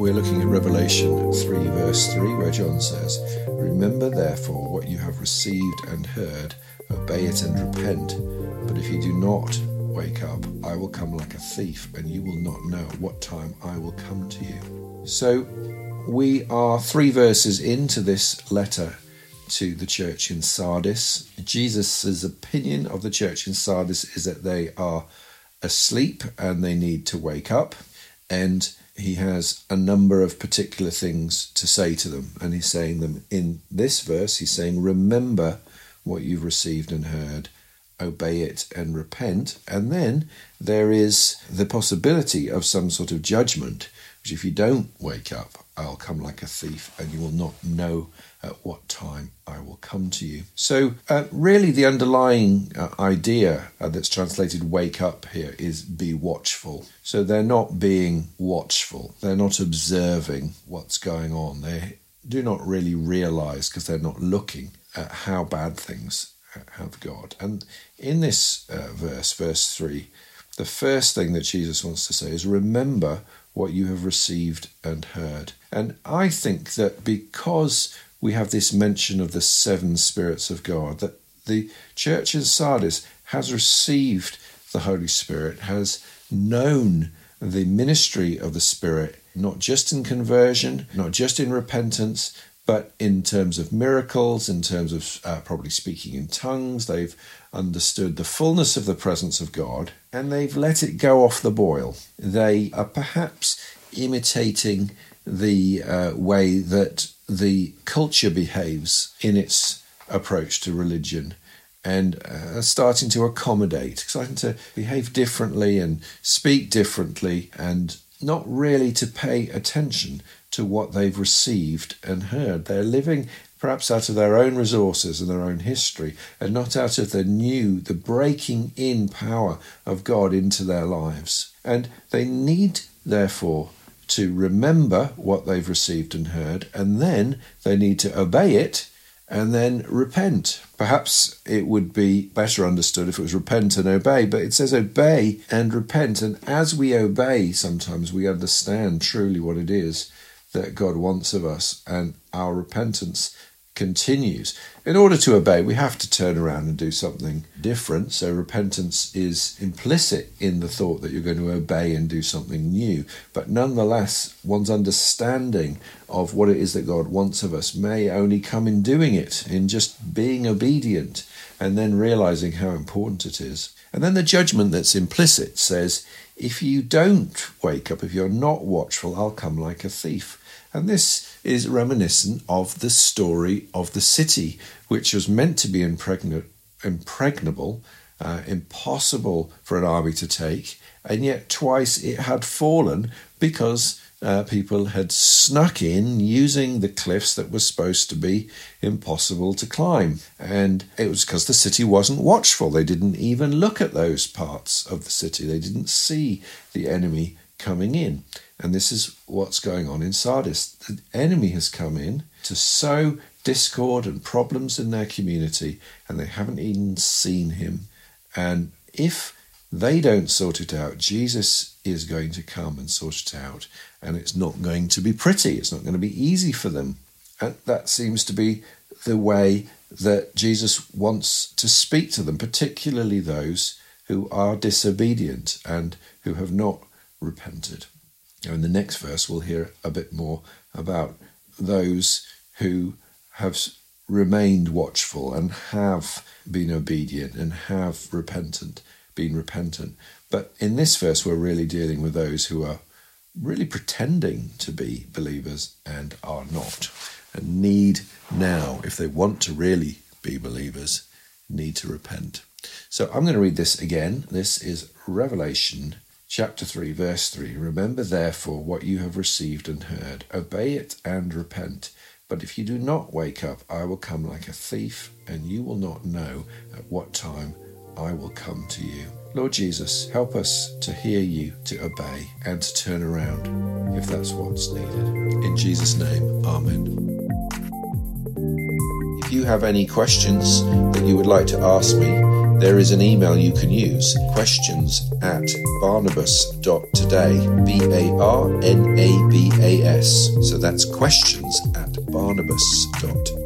we're looking at Revelation 3 verse 3 where John says, "Remember therefore what you have received and heard, obey it and repent. But if you do not wake up, I will come like a thief, and you will not know what time I will come to you." So we are 3 verses into this letter to the church in Sardis. Jesus' opinion of the church in Sardis is that they are asleep and they need to wake up. And he has a number of particular things to say to them. And he's saying them in this verse, he's saying, remember what you've received and heard, obey it and repent. And then there is the possibility of some sort of judgment, which if you don't wake up, I'll come like a thief, and you will not know at what time I will come to you. So really the underlying idea that's translated wake up here is be watchful. So they're not being watchful. They're not observing what's going on. They do not really realise, because they're not looking at how bad things have got. And in this verse 3, the first thing that Jesus wants to say is remember what you have received and heard. And I think that because we have this mention of the 7 Spirits of God, that the church in Sardis has received the Holy Spirit, has known the ministry of the Spirit, not just in conversion, not just in repentance, but in terms of miracles, in terms of probably speaking in tongues. They've understood the fullness of the presence of God, and they've let it go off the boil. They are perhaps imitating the way that the culture behaves in its approach to religion, and starting to accommodate, starting to behave differently and speak differently, and not really to pay attention to what they've received and heard. They're living perhaps out of their own resources and their own history, and not out of the breaking in power of God into their lives. And they need, therefore, to remember what they've received and heard, and then they need to obey it and then repent. Perhaps it would be better understood if it was repent and obey, but it says obey and repent. And as we obey, sometimes we understand truly what it is that God wants of us, and our repentance continues. In order to obey, we have to turn around and do something different. So repentance is implicit in the thought that you're going to obey and do something new. But nonetheless, one's understanding of what it is that God wants of us may only come in doing it, in just being obedient, and then realizing how important it is. And then the judgment that's implicit says, if you don't wake up, if you're not watchful, I'll come like a thief. And this is reminiscent of the story of the city, which was meant to be impregnable, impossible for an army to take, and yet twice it had fallen because people had snuck in using the cliffs that were supposed to be impossible to climb. And it was because the city wasn't watchful. They didn't even look at those parts of the city. They didn't see the enemy coming in. And this is what's going on in Sardis. The enemy has come in to sow discord and problems in their community, and they haven't even seen him. And if they don't sort it out, Jesus is going to come and sort it out. And it's not going to be pretty. It's not going to be easy for them. And that seems to be the way that Jesus wants to speak to them, particularly those who are disobedient and who have not repented. And in the next verse, we'll hear a bit more about those who have remained watchful and have been obedient and have been repentant. But in this verse, we're really dealing with those who are really pretending to be believers and are not, and need now, if they want to really be believers, need to repent. So I'm going to read this again. This is Revelation chapter 3, verse 3. Remember, therefore, what you have received and heard. Obey it and repent. But if you do not wake up, I will come like a thief, and you will not know at what time I will come to you. Lord Jesus, help us to hear you, to obey, and to turn around if that's what's needed. In Jesus' name, amen. If you have any questions that you would like to ask me, there is an email you can use, questions@barnabas.today, B-A-R-N-A-B-A-S. So that's questions@barnabas.today.